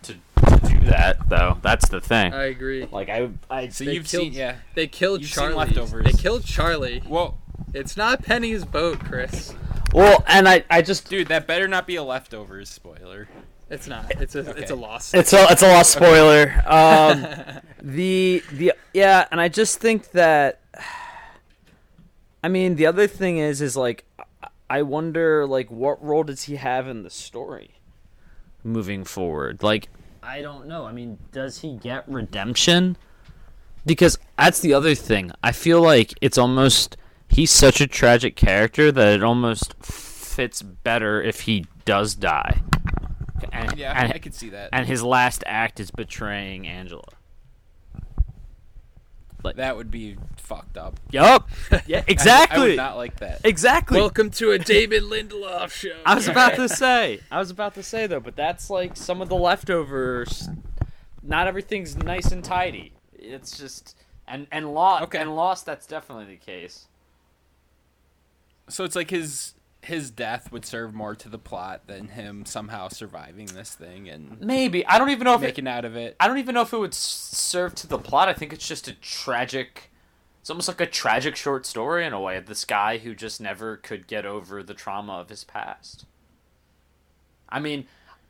do that, though. That's the thing. I agree. Like, I so you've killed, seen... Yeah. They killed you've Charlie. Seen Leftovers. They killed Charlie. Well... It's not Penny's boat, Chris. Well, and I just... Dude, that better not be a Leftovers spoiler. It's not. It's a Lost. It's a Lost spoiler. Okay. Yeah, and I just think that... I mean, the other thing is like, I wonder, like, what role does he have in the story moving forward? Like, I don't know. I mean, does he get redemption? Because that's the other thing. I feel like it's almost... He's such a tragic character that it almost fits better if he does die. And, yeah, I could see that. And his last act is betraying Angela. Like, that would be fucked up. Yup. Yeah, exactly. I would not like that. Exactly. Welcome to a Damon Lindelof show. I was about to say, though, but that's like some of the Leftovers. Not everything's nice and tidy. It's just... And Lost, okay. And Lost, that's definitely the case. So it's like his death would serve more to the plot than him somehow surviving this thing and maybe I don't even know if making it, out of it. I don't even know if it would serve to the plot. I think it's just a tragic. It's almost like a tragic short story in a way of this guy who just never could get over the trauma of his past. I mean,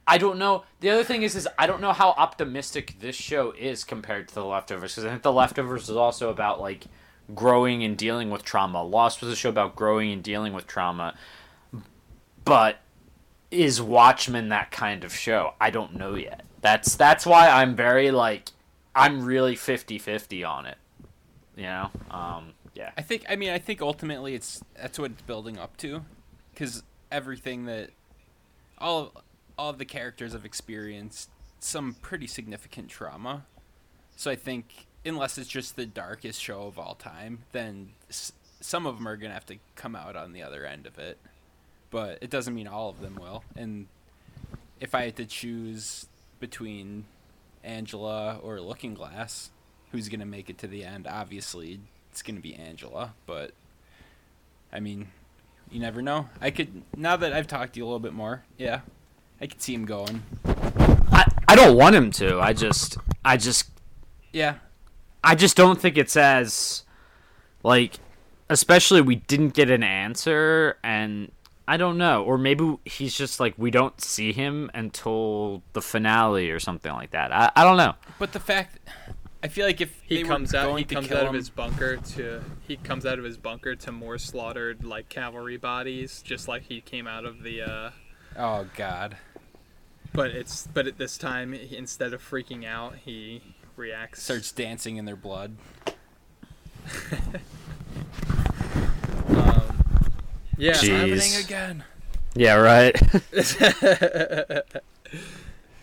I don't know. The other thing is I don't know how optimistic this show is compared to The Leftovers, because I think The Leftovers is also about like. Growing and dealing with trauma. Lost was a show about growing and dealing with trauma. But is Watchmen that kind of show? I don't know yet. That's why I'm very like I'm really 50-50 on it. You know? Yeah. I think ultimately that's what it's building up to, cuz everything that all of the characters have experienced some pretty significant trauma. So I think unless it's just the darkest show of all time, then some of them are going to have to come out on the other end of it. But it doesn't mean all of them will. And if I had to choose between Angela or Looking Glass, who's going to make it to the end? Obviously, it's going to be Angela. But, I mean, you never know. Now that I've talked to you a little bit more, yeah, I could see him going. I don't want him to. I just... Yeah. I just don't think it's as, like, especially we didn't get an answer, and I don't know. Or maybe he's just, like, we don't see him until the finale or something like that. I don't know. But the fact, I feel like if he comes out, he comes out of his bunker to more slaughtered, like, cavalry bodies, just like he came out of the, Oh, God. But at this time, instead of freaking out, he... reacts. Starts dancing in their blood. Yeah, it's happening again. Yeah, right.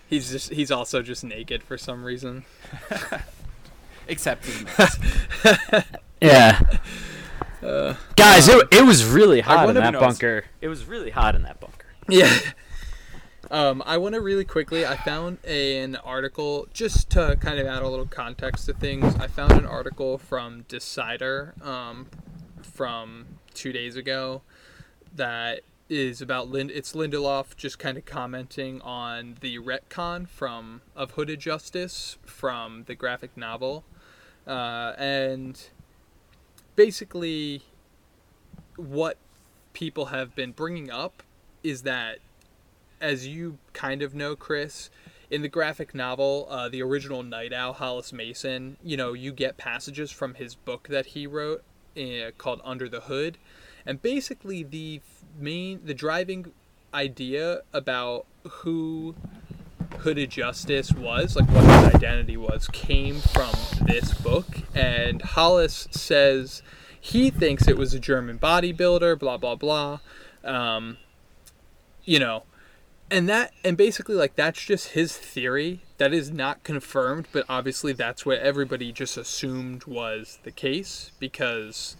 He's also just naked for some reason. Except his mask. Yeah. Guys, it was really hot in that bunker. It was really hot in that bunker. Yeah. I want to really quickly, I found an article, just to kind of add a little context to things, I found an article from Decider from 2 days ago that is about, it's Lindelof just kind of commenting on the retcon of Hooded Justice from the graphic novel. And basically what people have been bringing up is that, as you kind of know, Chris, in the graphic novel, the original Night Owl, Hollis Mason, you know, you get passages from his book that he wrote called Under the Hood. And basically the driving idea about who Hooded Justice was, like what his identity was, came from this book. And Hollis says he thinks it was a German bodybuilder, blah, blah, blah. You know... And basically, like, that's just his theory. That is not confirmed, but obviously that's what everybody just assumed was the case, because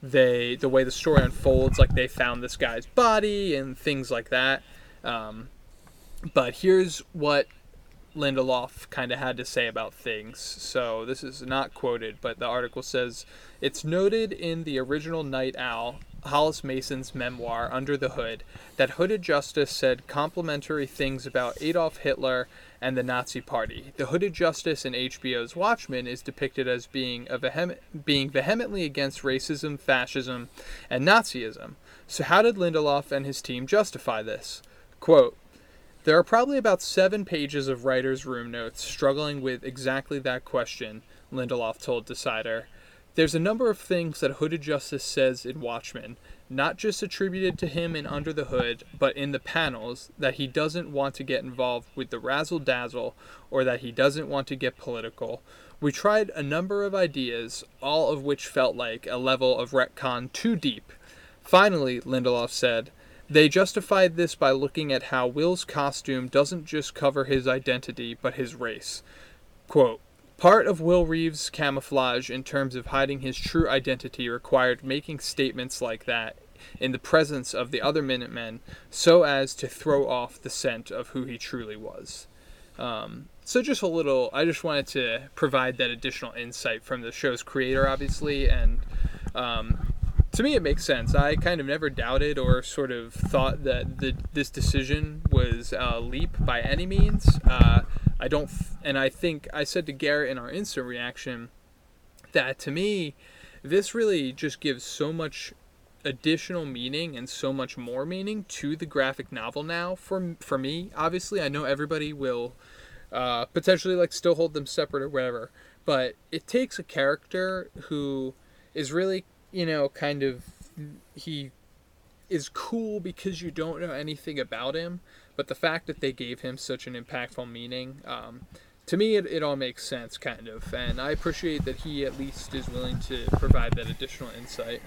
the way the story unfolds, like, they found this guy's body and things like that. But here's what Lindelof kind of had to say about things. So this is not quoted, but the article says, "It's noted in the original Night Owl, Hollis Mason's memoir, Under the Hood, that Hooded Justice said complimentary things about Adolf Hitler and the Nazi Party. The Hooded Justice in HBO's Watchmen is depicted as being vehemently against racism, fascism, and Nazism. So how did Lindelof and his team justify this?" Quote, "There are probably about 7 pages of writer's room notes struggling with exactly that question," Lindelof told Decider. "There's a number of things that Hooded Justice says in Watchmen, not just attributed to him in Under the Hood, but in the panels, that he doesn't want to get involved with the razzle-dazzle or that he doesn't want to get political. We tried a number of ideas, all of which felt like a level of retcon too deep." Finally, Lindelof said, "They justified this by looking at how Will's costume doesn't just cover his identity, but his race." Quote, "Part of Will Reeves' camouflage in terms of hiding his true identity required making statements like that in the presence of the other Minutemen so as to throw off the scent of who he truly was." So just a little, I just wanted to provide that additional insight from the show's creator, obviously, and to me, it makes sense. I kind of never doubted or sort of thought that this decision was a leap by any means. I think I said to Garrett in our instant reaction that to me, this really just gives so much additional meaning and so much more meaning to the graphic novel now. For me, obviously, I know everybody will potentially like still hold them separate or whatever, but it takes a character who is really, you know, kind of, he is cool because you don't know anything about him, but the fact that they gave him such an impactful meaning, to me, it all makes sense, kind of, and I appreciate that he at least is willing to provide that additional insight.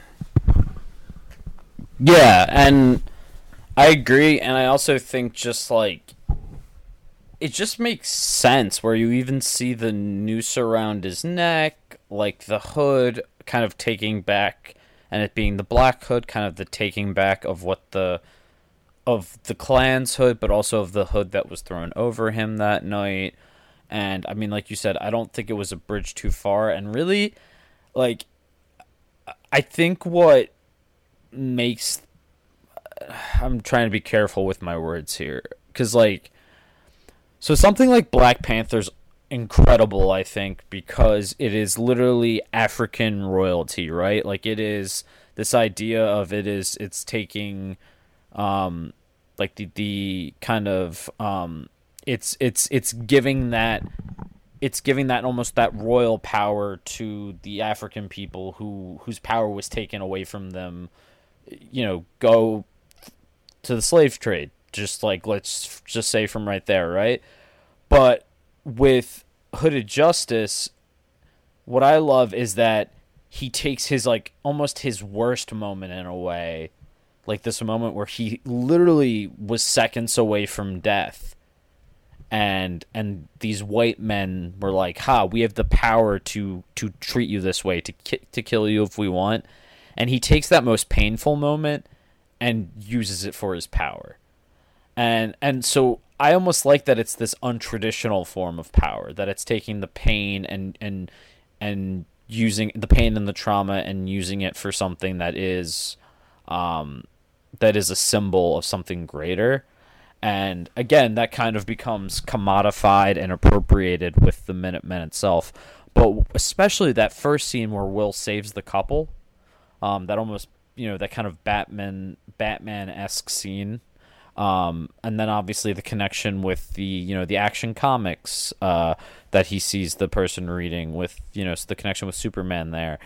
Yeah, and I agree, and I also think just, like, it just makes sense where you even see the noose around his neck, like the hood kind of taking back, and it being the black hood, kind of the taking back of what the clan's hood, but also of the hood that was thrown over him that night. And I mean, like you said, I don't think it was a bridge too far. And really, like, I think what makes, I'm trying to be careful with my words here, because like, so something like Black Panther's incredible, I think, because it is literally African royalty, right? Like, it is this idea of it's taking like the kind of it's giving that almost that royal power to the African people whose power was taken away from them, you know, go to the slave trade, just like, let's just say from right there, right? But with Hooded Justice, what I love is that he takes his, like, almost his worst moment in a way, like this moment where he literally was seconds away from death, and these white men were like, "Ha, we have the power to treat you this way, to kill you if we want," and he takes that most painful moment and uses it for his power, and so. I almost like that it's this untraditional form of power, that it's taking the pain and using the pain and the trauma and using it for something that is a symbol of something greater. And again, that kind of becomes commodified and appropriated with the Minutemen itself. But especially that first scene where Will saves the couple, that almost, you know, that kind of Batman-esque scene. And then obviously the connection with the, you know, the Action Comics that he sees the person reading with, you know, so the connection with Superman there.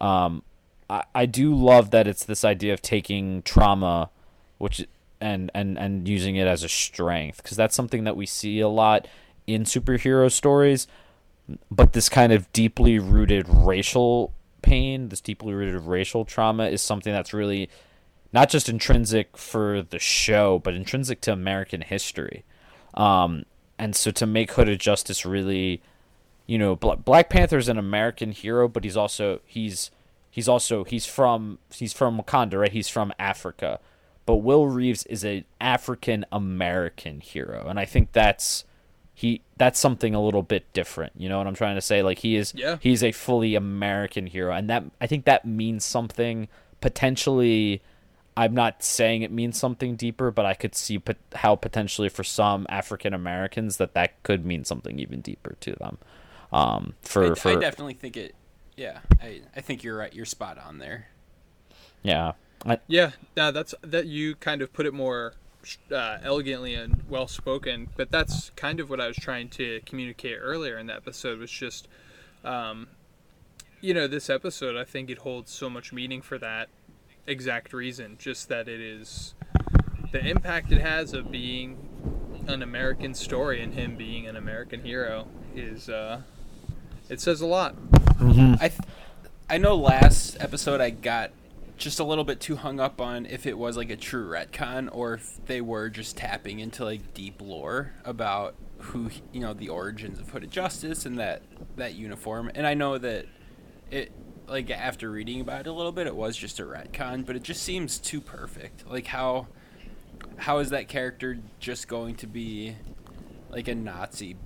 I do love that it's this idea of taking trauma, which and using it as a strength, because that's something that we see a lot in superhero stories. But this kind of deeply rooted racial pain, this deeply rooted racial trauma, is something that's really not just intrinsic for the show, but intrinsic to American history. And so to make Hooded Justice really, you know, Black Panther's an American hero, but he's from Wakanda, right? He's from Africa. but Will Reeves is an African-American hero, and I think that's something a little bit different. You know what I'm trying to say? Like, he's a fully American hero, and that, I think that means something. Potentially, I'm not saying it means something deeper, but I could see how potentially for some African Americans that could mean something even deeper to them. I definitely think it. Yeah, I think you're right. You're spot on there. Yeah. That's you kind of put it more elegantly and well spoken, but that's kind of what I was trying to communicate earlier in the episode. Was just, this episode, I think it holds so much meaning for that exact reason. Just that it is the impact it has of being an American story and him being an American hero is it says a lot. Mm-hmm. I know last episode I got just a little bit too hung up on if it was like a true retcon or if they were just tapping into like deep lore about who, the origins of Hooded Justice and that uniform. And I know that it, like, after reading about it a little bit, it was just a retcon, but it just seems too perfect. Like, how is that character just going to be like a Nazi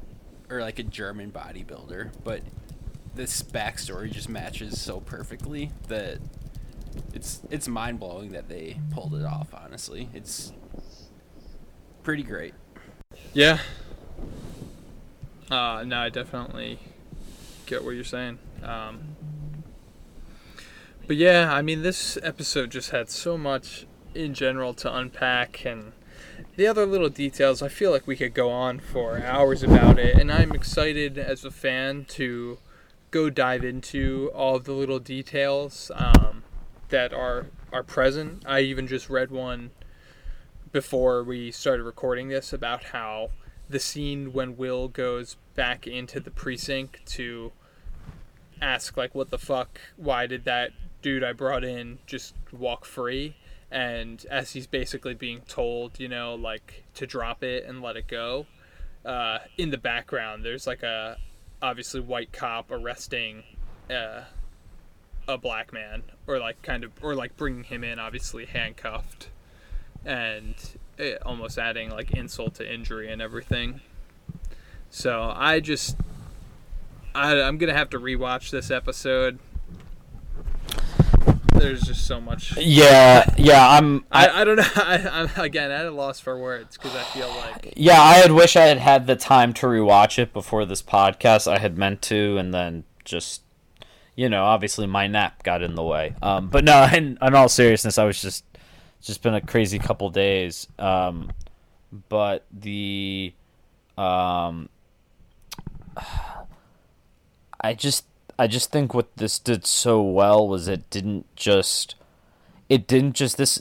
or like a German bodybuilder? But this backstory just matches so perfectly that it's mind-blowing that they pulled it off. Honestly, it's pretty great. Yeah. No, I definitely get what you're saying. But yeah, I mean, this episode just had so much in general to unpack, and the other little details, I feel like we could go on for hours about it, and I'm excited as a fan to go dive into all of the little details that are present. I even just read one before we started recording this about how the scene when Will goes back into the precinct to ask, like, what the fuck, why did that dude I brought in just walk free, and as he's basically being told, like, to drop it and let it go, in the background there's like a obviously white cop arresting a black man, or like kind of, or like bringing him in obviously handcuffed, and it almost adding like insult to injury and everything. So I'm gonna have to rewatch this episode. There's just so much. Yeah. I don't know. I'm again at a loss for words because I feel like. Yeah, I had wish I had had the time to rewatch it before this podcast. I had meant to, and then just, obviously my nap got in the way. But no, in all seriousness, I was just been a crazy couple days. But the, I just think what this did so well was this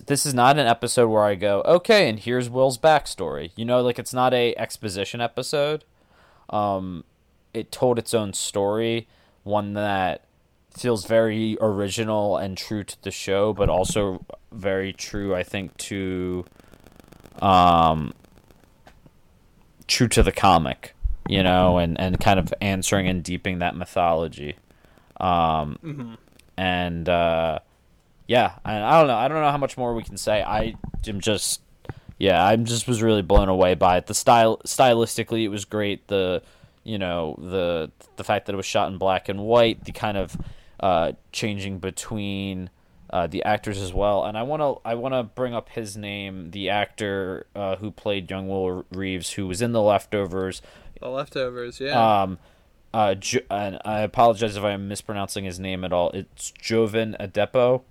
is not an episode where I go, okay, and here's Will's backstory. Like, it's not a exposition episode. It told its own story, one that feels very original and true to the show, but also very true, I think, to true to the comic, and kind of answering and deepening that mythology. Mm-hmm. And I don't know how much more we can say. I was really blown away by it. The stylistically, it was great. The the fact that it was shot in black and white, the kind of changing between the actors as well. And I want to bring up his name, the actor who played young Will Reeves, who was in The Leftovers, yeah. And I apologize if I'm mispronouncing his name at all. It's Jovan Adepo.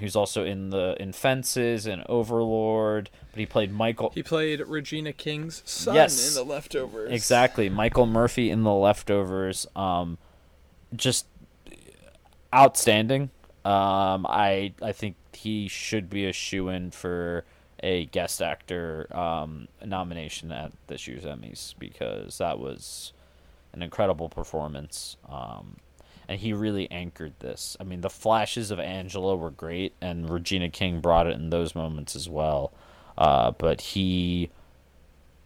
He's also in Fences and Overlord, but he played Michael. He played Regina King's son in The Leftovers. Exactly, Michael Murphy in The Leftovers. Just outstanding. I think he should be a shoo-in for a guest actor nomination at this year's Emmys, because that was an incredible performance. And he really anchored this. I mean, the flashes of Angela were great, and Regina King brought it in those moments as well. But he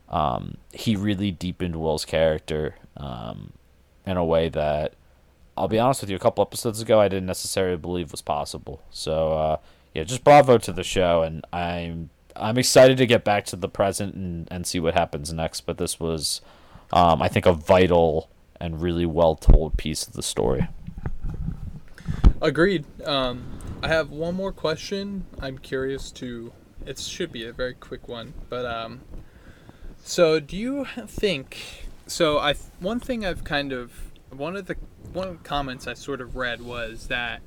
really deepened Will's character in a way that, I'll be honest with you, a couple episodes ago I didn't necessarily believe was possible. So yeah, just bravo to the show, and I'm excited to get back to the present and see what happens next. But this was, I think, a vital and really well-told piece of the story. Agreed. I have one more question. I'm curious to... It should be a very quick one. But so do you think... So one thing I've kind of... One of the comments I sort of read was that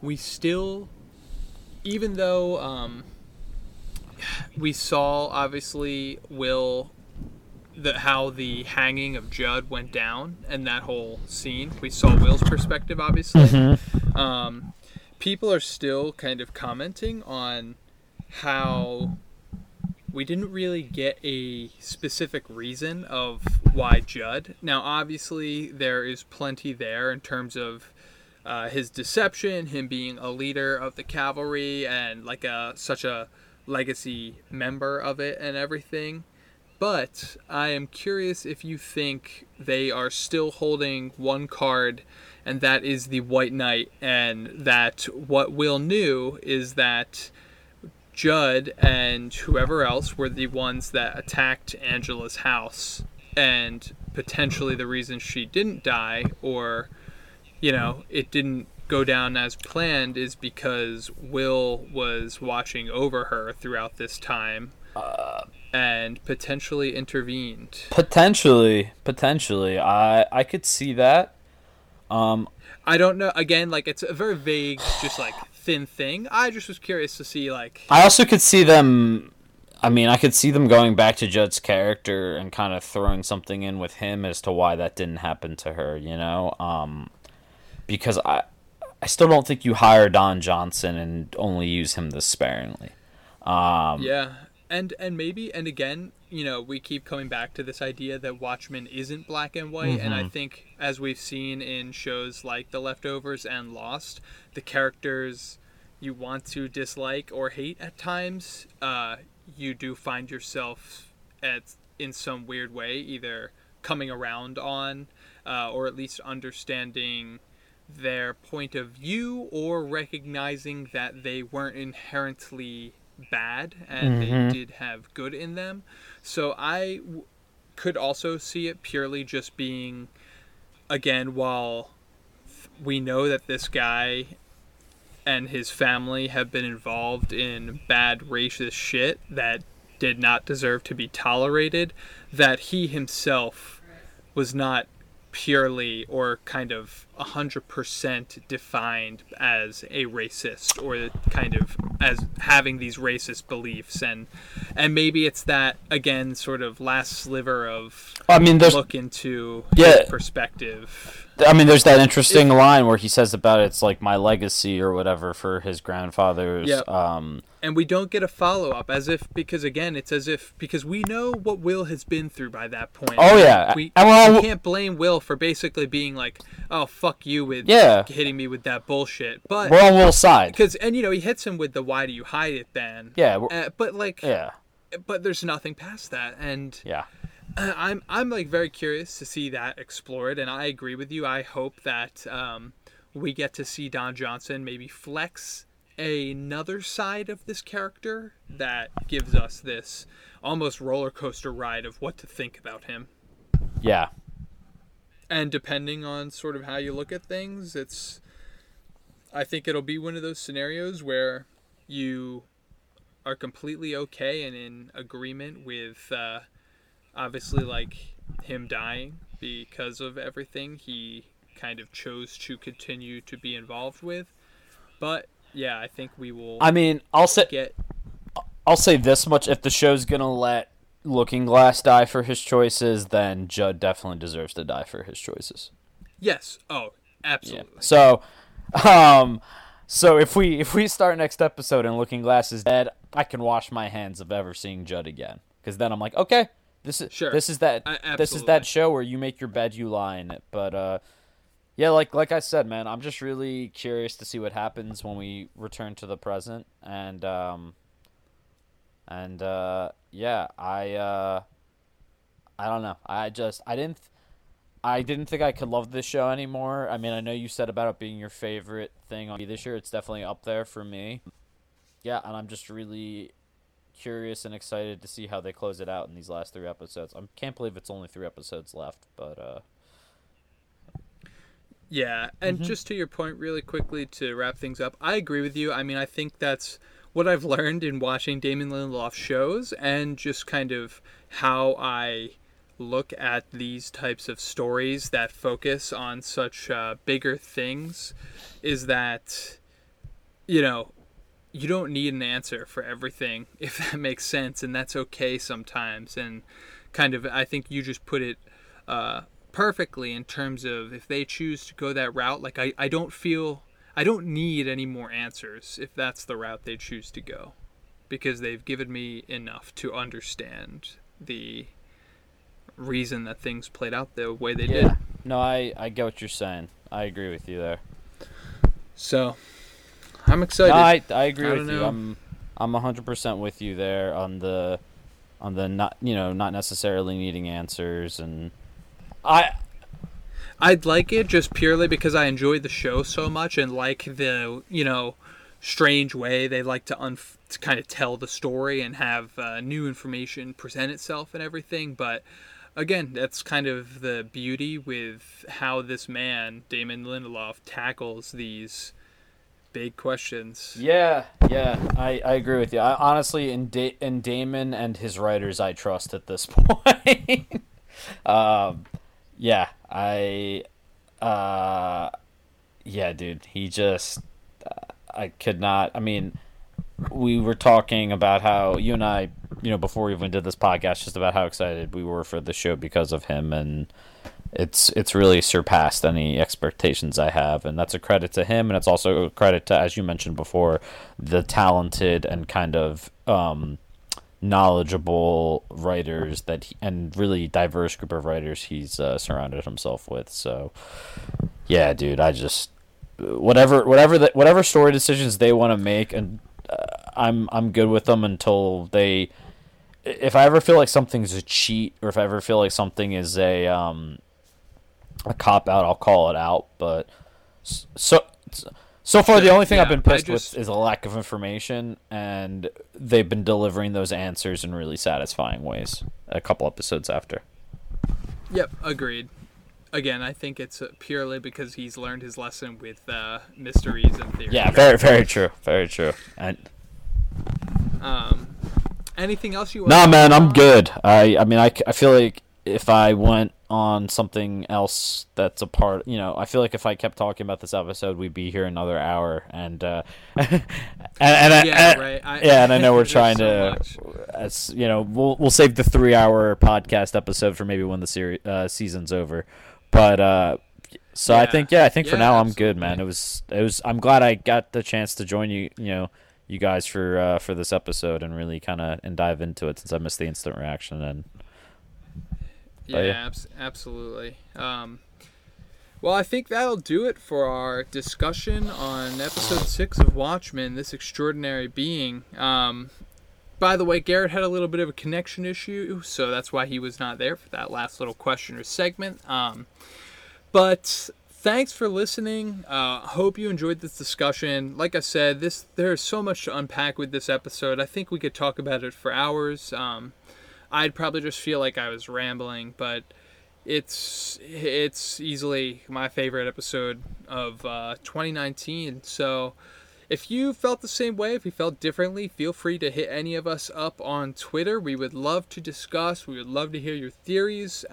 we still... Even though... we saw, obviously, how the hanging of Judd went down and that whole scene. We saw Will's perspective, obviously. Mm-hmm. People are still kind of commenting on how we didn't really get a specific reason of why Judd. Now, obviously, there is plenty there in terms of his deception, him being a leader of the cavalry and like such a legacy member of it and everything, but I am curious if you think they are still holding one card, and that is the White Knight, and that what Will knew is that Judd and whoever else were the ones that attacked Angela's house, and potentially the reason she didn't die, or, you know, it didn't go down as planned, is because Will was watching over her throughout this time and potentially intervened. Potentially. I could see that. I don't know. Again, like, it's a very vague, just like thin thing. I just was curious to see, like. I also could see them. I mean, I could see them going back to Judd's character and kind of throwing something in with him as to why that didn't happen to her. You know, because I still don't think you hire Don Johnson and only use him this sparingly. Yeah, and maybe, and again, you know, we keep coming back to this idea that Watchmen isn't black and white, mm-hmm. and I think as we've seen in shows like The Leftovers and Lost, the characters you want to dislike or hate at times, you do find yourself in some weird way either coming around on, or at least understanding their point of view, or recognizing that they weren't inherently bad and mm-hmm. they did have good in them. So I could also see it purely just being, again, while we know that this guy and his family have been involved in bad racist shit that did not deserve to be tolerated, that he himself was not purely or kind of 100% defined as a racist, or kind of as having these racist beliefs, and maybe it's that, again, sort of last sliver of look into his perspective. I mean, there's that interesting line where he says about it's like my legacy or whatever for his grandfather's. Yep. And we don't get a follow-up, because we know what Will has been through by that point. Oh, yeah. We can't blame Will for basically being like, oh, fuck you with hitting me with that bullshit. But we're on Will's side. And, you know, he hits him with the why do you hide it then. Yeah. But there's nothing past that. And yeah. I'm like very curious to see that explored, and I agree with you. I hope that we get to see Don Johnson maybe flex another side of this character that gives us this almost roller coaster ride of what to think about him. Yeah. And depending on sort of how you look at things, I think it'll be one of those scenarios where you are completely okay and in agreement with obviously, like, him dying because of everything he kind of chose to continue to be involved with. But, yeah, I think we will... I mean, I'll say this much. If the show's going to let Looking Glass die for his choices, then Judd definitely deserves to die for his choices. Yes. Oh, absolutely. Yeah. So, if we start next episode and Looking Glass is dead, I can wash my hands of ever seeing Judd again. Because then I'm like, okay... This is that show where you make your bed, you lie in it. But yeah, like I said, man, I'm just really curious to see what happens when we return to the present, I don't know. I didn't think I could love this show anymore. I mean, I know you said about it being your favorite thing on TV this year. It's definitely up there for me. yeah, and I'm just really curious and excited to see how they close it out in these last 3 episodes. I can't believe it's only 3 episodes left, but yeah, and just to your point really quickly to wrap things up, I agree with you. I mean, I think that's what I've learned in watching Damon Lindelof shows and just kind of how I look at these types of stories that focus on such bigger things is that, you know, you don't need an answer for everything, if that makes sense, and that's okay sometimes. And kind of, I think you just put it perfectly in terms of if they choose to go that route, like I don't feel I don't need any more answers if that's the route they choose to go, because they've given me enough to understand the reason that things played out the way they did. No, I get what you're saying. I agree with you there. So I'm excited. No, I agree with you. I'm 100% with you there on the not necessarily needing answers, and I'd like it just purely because I enjoy the show so much and like the, strange way they like to kind of tell the story and have new information present itself and everything. But again, that's kind of the beauty with how this man, Damon Lindelof, tackles these big questions. Yeah, I agree with you. I, honestly, in Damon and his writers, I trust at this point. Dude, he just, I could not, I mean, we were talking about how, you and I, before we even did this podcast, just about how excited we were for the show because of him, and it's really surpassed any expectations I have, and that's a credit to him, and it's also a credit to, as you mentioned before, the talented and kind of, knowledgeable writers that and really diverse group of writers he's surrounded himself with. So yeah, dude, I just whatever story decisions they want to make, and I'm good with them until they, if I ever feel like something's a cheat or if I ever feel like something is a cop out, I'll call it out. But so far, the only thing I've been pissed with is a lack of information, and they've been delivering those answers in really satisfying ways a couple episodes after. Yep, agreed. Again, I think it's purely because he's learned his lesson with mysteries and theories. Yeah, very, very true. Very true. And anything else you want to... No, man, I'm good. I mean, I feel like if I went on something else that's a part, I feel like if I kept talking about this episode, we'd be here another hour, and and I know we're trying so to, as we'll save the 3-hour podcast episode for maybe when the series season's over, but I think for now I'm absolutely good, man. It was I'm glad I got the chance to join you guys for this episode and really kind of and dive into it, since I missed the instant reaction. And absolutely. Well, I think that'll do it for our discussion on episode 6 of Watchmen, This Extraordinary Being. By the way, Garrett had a little bit of a connection issue, so that's why he was not there for that last little question or segment. But thanks for listening. Hope you enjoyed this discussion. Like I said, there's so much to unpack with this episode. I think we could talk about it for hours. I'd probably just feel like I was rambling, but it's easily my favorite episode of 2019. So if you felt the same way, if you felt differently, feel free to hit any of us up on Twitter. We would love to discuss. We would love to hear your theories.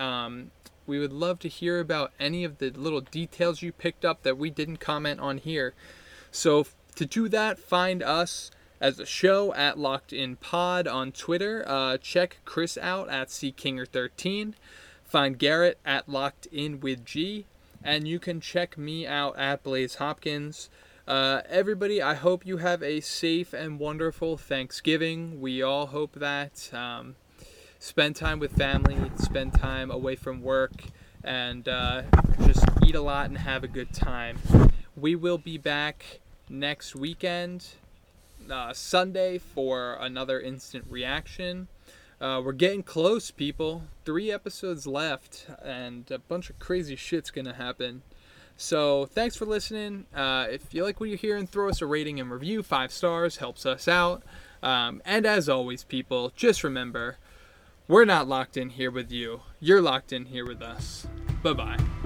We would love to hear about any of the little details you picked up that we didn't comment on here. So to do that, find us as a show at Locked In Pod on Twitter. Check Chris out at ckinger13. Find Garrett at Locked In with G, and you can check me out at Blaise Hopkins. Everybody, I hope you have a safe and wonderful Thanksgiving. We all hope that. Spend time with family, spend time away from work, and just eat a lot and have a good time. We will be back next weekend, Sunday, for another instant reaction. We're getting close, people. 3 episodes left, and a bunch of crazy shit's gonna happen. So thanks for listening. If you like what you're hearing, throw us a rating and review. 5 stars helps us out. And as always, people, just remember, we're not locked in here with you. You're locked in here with us. Bye-bye.